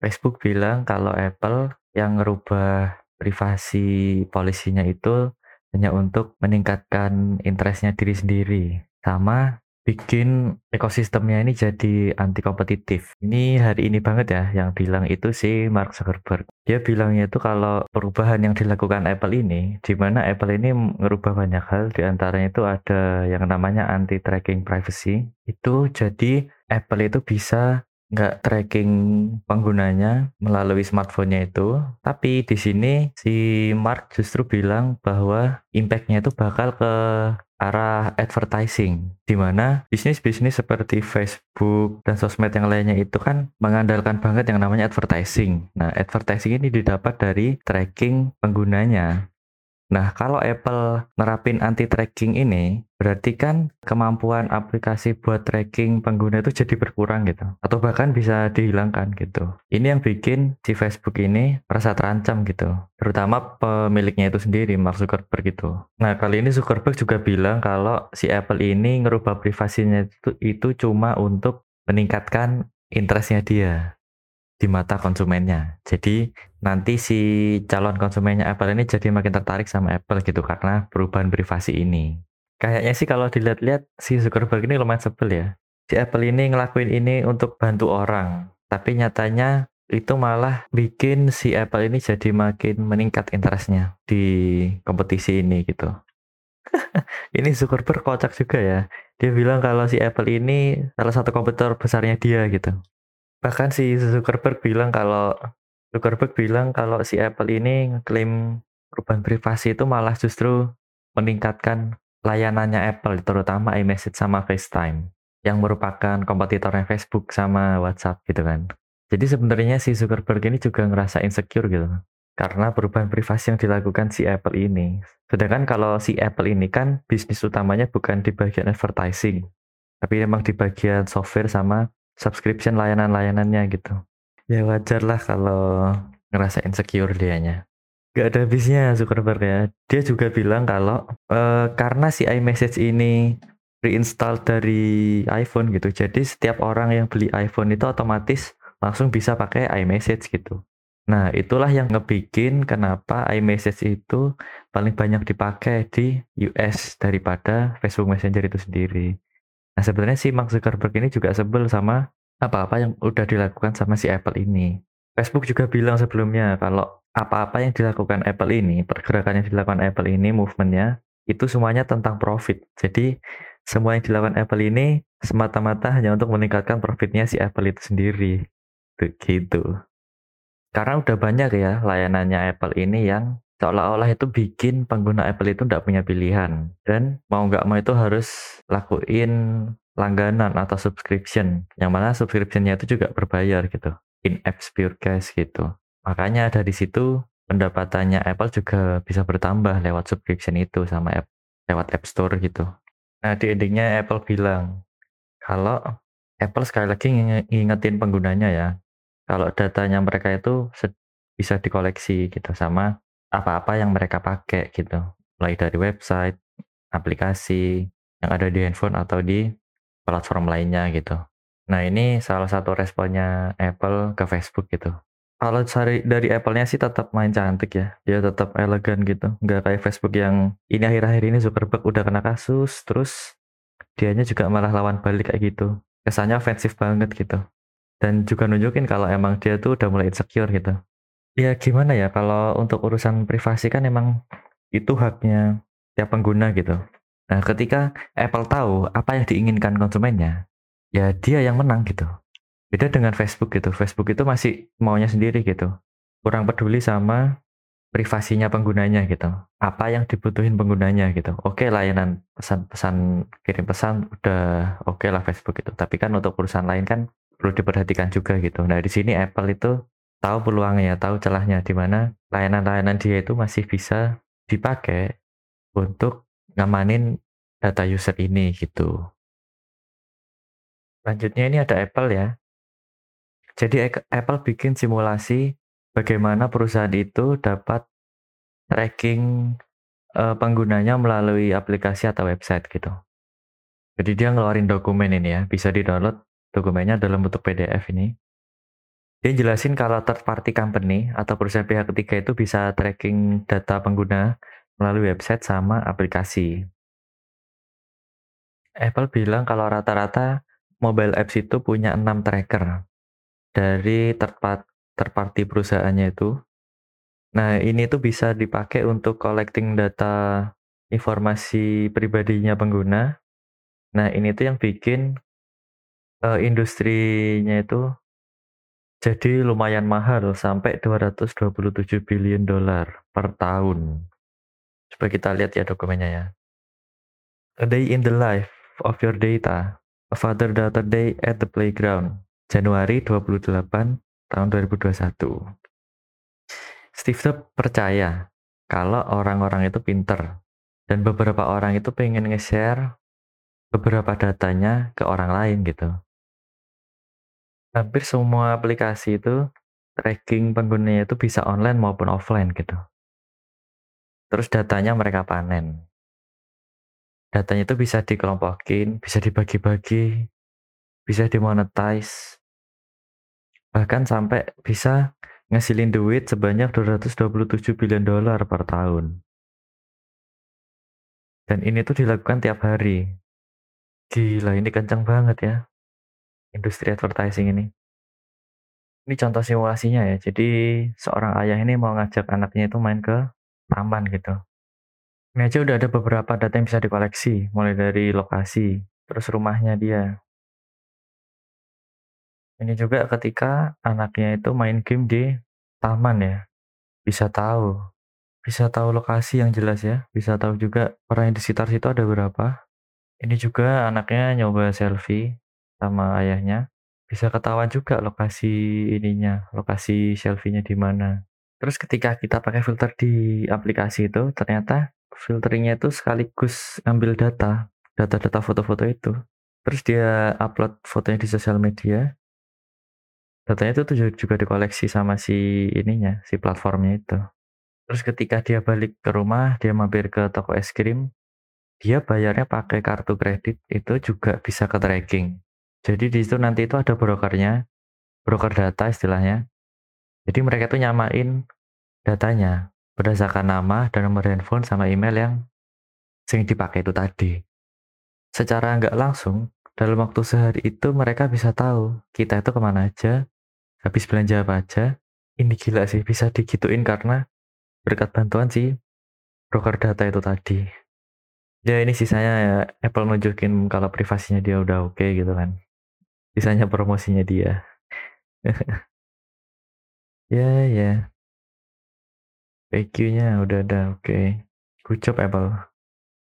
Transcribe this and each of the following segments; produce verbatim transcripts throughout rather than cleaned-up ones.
Facebook bilang kalau Apple yang ngerubah privasi polisinya itu hanya untuk meningkatkan interestnya diri sendiri, sama bikin ekosistemnya ini jadi anti kompetitif. Ini hari ini banget ya yang bilang itu si Mark Zuckerberg. Dia bilangnya itu kalau perubahan yang dilakukan Apple ini, di mana Apple ini merubah banyak hal, di antaranya itu ada yang namanya anti tracking privacy. Itu jadi Apple itu bisa nggak tracking penggunanya melalui smartphone-nya itu, tapi di sini si Mark justru bilang bahwa impact-nya itu bakal ke arah advertising, di mana bisnis-bisnis seperti Facebook dan sosmed yang lainnya itu kan mengandalkan banget yang namanya advertising. Nah, advertising ini didapat dari tracking penggunanya. Nah, kalau Apple nerapin anti-tracking ini, berarti kan kemampuan aplikasi buat tracking pengguna itu jadi berkurang gitu. Atau bahkan bisa dihilangkan gitu. Ini yang bikin si Facebook ini merasa terancam gitu. Terutama pemiliknya itu sendiri, Mark Zuckerberg gitu. Nah, kali ini Zuckerberg juga bilang kalau si Apple ini ngerubah privasinya itu, itu cuma untuk meningkatkan interestnya dia di mata konsumennya. Jadi nanti si calon konsumennya Apple ini jadi makin tertarik sama Apple gitu karena perubahan privasi ini. Kayaknya sih kalau dilihat-lihat si Zuckerberg ini lumayan sebel ya. Si Apple ini ngelakuin ini untuk bantu orang, tapi nyatanya itu malah bikin si Apple ini jadi makin meningkat interestnya di kompetisi ini gitu. Ini Zuckerberg kocak juga ya. Dia bilang kalau si Apple ini salah satu kompetitor besarnya dia gitu. Bahkan si Zuckerberg bilang kalau Zuckerberg bilang kalau si Apple ini ngeklaim perubahan privasi itu malah justru meningkatkan layanannya Apple, terutama iMessage sama FaceTime yang merupakan kompetitornya Facebook sama WhatsApp gitu kan. Jadi sebenarnya si Zuckerberg ini juga ngerasa insecure gitu karena perubahan privasi yang dilakukan si Apple ini. Sedangkan kalau si Apple ini kan bisnis utamanya bukan di bagian advertising, tapi memang di bagian software sama subscription layanan-layanannya gitu. Ya wajar lah kalau ngerasa insecure dianya. Gak ada habisnya Zuckerberg ya. Dia juga bilang kalau uh, karena si iMessage ini reinstall dari iPhone gitu, jadi setiap orang yang beli iPhone itu otomatis langsung bisa pakai iMessage gitu. Nah, itulah yang ngebikin kenapa iMessage itu paling banyak dipakai di U S daripada Facebook Messenger itu sendiri. Nah, sebenarnya si Mark Zuckerberg ini juga sebel sama apa-apa yang udah dilakukan sama si Apple ini. Facebook juga bilang sebelumnya kalau apa-apa yang dilakukan Apple ini, pergerakan yang dilakukan Apple ini, movementnya, itu semuanya tentang profit. Jadi semua yang dilakukan Apple ini semata-mata hanya untuk meningkatkan profitnya si Apple itu sendiri. Begitu. Karena udah banyak ya layanannya Apple ini yang seolah-olah itu bikin pengguna Apple itu nggak punya pilihan. Dan mau nggak mau itu harus lakuin langganan atau subscription. Yang mana subscription-nya itu juga berbayar gitu. In-app purchase gitu. Makanya dari situ pendapatannya Apple juga bisa bertambah lewat subscription itu sama app, lewat App Store gitu. Nah, di endingnya Apple bilang kalau Apple sekali lagi ngingetin penggunanya ya. Kalau datanya mereka itu bisa dikoleksi gitu sama apa-apa yang mereka pakai gitu, mulai dari website, aplikasi yang ada di handphone atau di platform lainnya gitu. Nah, ini salah satu responnya Apple ke Facebook gitu. Kalau dari Apple-nya sih tetap main cantik ya, dia tetap elegan gitu, nggak kayak Facebook yang ini akhir-akhir ini Zuckerberg udah kena kasus, terus dianya juga malah lawan balik kayak gitu, kesannya ofensif banget gitu, dan juga nunjukin kalau emang dia tuh udah mulai insecure gitu. Ya gimana ya, kalau untuk urusan privasi kan emang itu haknya tiap pengguna gitu. Nah, ketika Apple tahu apa yang diinginkan konsumennya, ya dia yang menang gitu. Beda dengan Facebook gitu, Facebook itu masih maunya sendiri gitu. Kurang peduli sama privasinya penggunanya gitu. Apa yang dibutuhin penggunanya gitu. Oke, layanan pesan-pesan, kirim pesan udah oke lah Facebook gitu. Tapi kan untuk urusan lain kan perlu diperhatikan juga gitu. Nah, di sini Apple itu tahu peluangnya, tahu celahnya di mana layanan-layanan dia itu masih bisa dipakai untuk ngamanin data user ini gitu. Selanjutnya ini ada Apple ya. Jadi Apple bikin simulasi bagaimana perusahaan itu dapat tracking uh, penggunanya melalui aplikasi atau website gitu. Jadi dia ngeluarin dokumen ini ya, bisa di-download dokumennya dalam bentuk P D F ini. Dia jelasin kalau third party company atau perusahaan pihak ketiga itu bisa tracking data pengguna melalui website sama aplikasi. Apple bilang kalau rata-rata mobile apps itu punya enam tracker dari third party, third party perusahaannya itu. Nah, ini tuh bisa dipakai untuk collecting data informasi pribadinya pengguna. Nah, ini tuh yang bikin uh, industrinya itu jadi lumayan mahal, sampai dua ratus dua puluh tujuh billion dolar per tahun. Coba kita lihat ya dokumennya ya. A day in the life of your data. A father-daughter day at the playground. Januari dua puluh delapan tahun dua ribu dua puluh satu. Steve Jobs percaya kalau orang-orang itu pinter. Dan beberapa orang itu pengen nge-share beberapa datanya ke orang lain gitu. Hampir semua aplikasi itu tracking penggunanya itu bisa online maupun offline gitu. Terus datanya mereka panen. Datanya itu bisa dikelompokin, bisa dibagi-bagi, bisa dimonetize. Bahkan sampai bisa ngasilin duit sebanyak dua ratus dua puluh tujuh billion dolar per tahun. Dan ini tuh dilakukan tiap hari. Gila, ini kencang banget ya. Industri advertising ini. Ini contoh simulasinya ya. Jadi seorang ayah ini mau ngajak anaknya itu main ke taman gitu. Ini aja udah ada beberapa data yang bisa dikoleksi, mulai dari lokasi, terus rumahnya dia. Ini juga ketika anaknya itu main game di taman ya. Bisa tahu. Bisa tahu lokasi yang jelas ya. Bisa tahu juga orang yang di sekitar situ ada berapa. Ini juga anaknya nyoba selfie sama ayahnya, bisa ketahuan juga lokasi ininya, lokasi selfie-nya di mana. Terus ketika kita pakai filter di aplikasi itu, ternyata filteringnya itu sekaligus ambil data, data-data foto-foto itu. Terus dia upload fotonya di sosial media. Datanya itu juga dikoleksi sama si ininya, si platformnya itu. Terus ketika dia balik ke rumah, dia mampir ke toko es krim, dia bayarnya pakai kartu kredit, itu juga bisa ke tracking. Jadi di situ nanti itu ada brokernya, broker data istilahnya. Jadi mereka tuh nyamain datanya berdasarkan nama dan nomor handphone sama email yang sering dipakai itu tadi. Secara nggak langsung, dalam waktu sehari itu mereka bisa tahu kita itu kemana aja, habis belanja apa aja. Ini gila sih, bisa digituin karena berkat bantuan si broker data itu tadi. Ya ini sisanya ya, Apple nunjukin kalau privasinya dia udah oke okay gitu kan. Sisanya promosinya dia. Ya, ya. Yeah. P Q-nya udah ada, oke. Okay. Good job, Apple.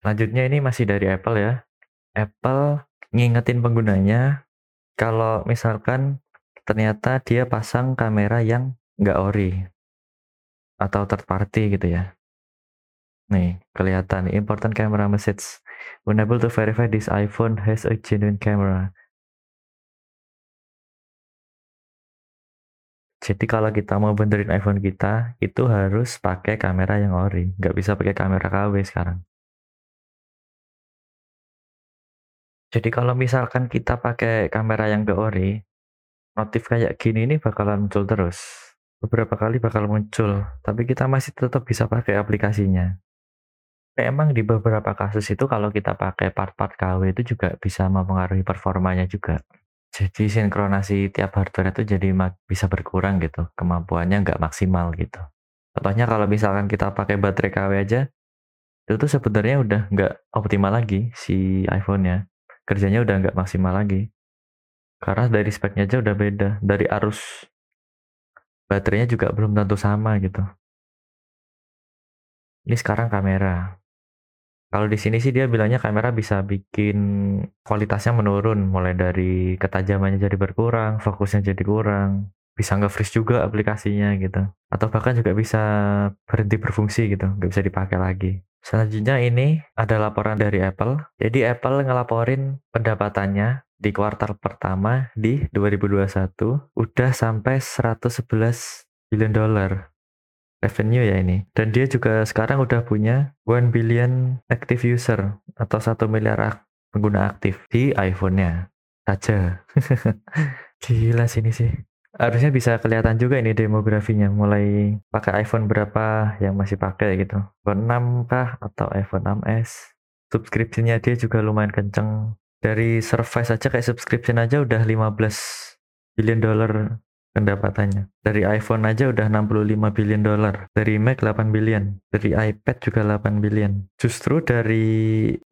Selanjutnya ini masih dari Apple ya. Apple ngingetin penggunanya kalau misalkan ternyata dia pasang kamera yang nggak ori. Atau third party gitu ya. Nih, kelihatan. Important camera message. Unable to verify this iPhone has a genuine camera. Jadi kalau kita mau benerin iPhone kita, itu harus pakai kamera yang ori. Nggak bisa pakai kamera K W sekarang. Jadi kalau misalkan kita pakai kamera yang nggak ori, notif kayak gini ini bakalan muncul terus. Beberapa kali bakal muncul, tapi kita masih tetap bisa pakai aplikasinya. Memang di beberapa kasus itu kalau kita pakai part-part K W itu juga bisa mempengaruhi performanya juga. Jadi sinkronasi tiap hardware itu jadi mak- bisa berkurang gitu, kemampuannya nggak maksimal gitu. Contohnya kalau misalkan kita pakai baterai K W aja, itu tuh sebenarnya udah nggak optimal lagi si iPhone-nya, kerjanya udah nggak maksimal lagi. Karena dari speknya aja udah beda, dari arus baterainya juga belum tentu sama gitu. Ini sekarang kamera. Kalau di sini sih dia bilangnya kamera bisa bikin kualitasnya menurun, mulai dari ketajamannya jadi berkurang, fokusnya jadi kurang, bisa nge-freeze juga aplikasinya gitu, atau bahkan juga bisa berhenti berfungsi gitu, nggak bisa dipakai lagi. Selanjutnya ini ada laporan dari Apple. Jadi Apple ngelaporin pendapatannya di kuartal pertama di dua ribu dua puluh satu udah sampai seratus sebelas billion dolar revenue ya ini. Dan dia juga sekarang udah punya one billion active user atau satu miliar ak- pengguna aktif di iPhone-nya saja. Gila sini sih. Harusnya bisa kelihatan juga ini demografinya, mulai pakai iPhone berapa yang masih pakai gitu, iPhone six kah atau iPhone six S. Subscription-nya dia juga lumayan kenceng. Dari service aja kayak subscription aja udah lima belas billion dollar pendapatannya. Dari iPhone aja udah enam puluh lima billion dollar, dari Mac delapan billion, dari iPad juga delapan billion. Justru dari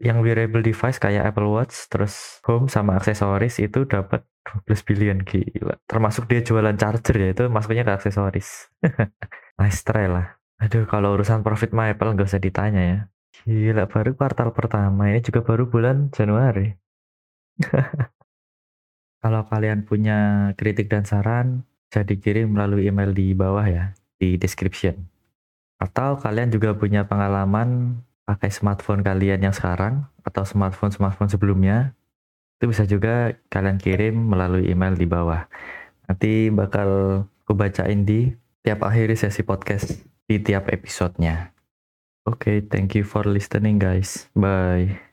yang wearable device kayak Apple Watch, terus home sama aksesoris itu dapat dua belas billion, gila. Termasuk dia jualan charger ya, itu masuknya ke aksesoris. Nice try lah. Aduh, kalau urusan profit mah Apple gak usah ditanya ya. Gila, baru kuartal pertama, ini juga baru bulan Januari. Kalau kalian punya kritik dan saran, bisa dikirim melalui email di bawah ya, di description. Atau kalian juga punya pengalaman pakai smartphone kalian yang sekarang, atau smartphone-smartphone sebelumnya, itu bisa juga kalian kirim melalui email di bawah. Nanti bakal aku bacain di tiap akhir sesi podcast di tiap episodenya. Okay, thank you for listening, guys. Bye.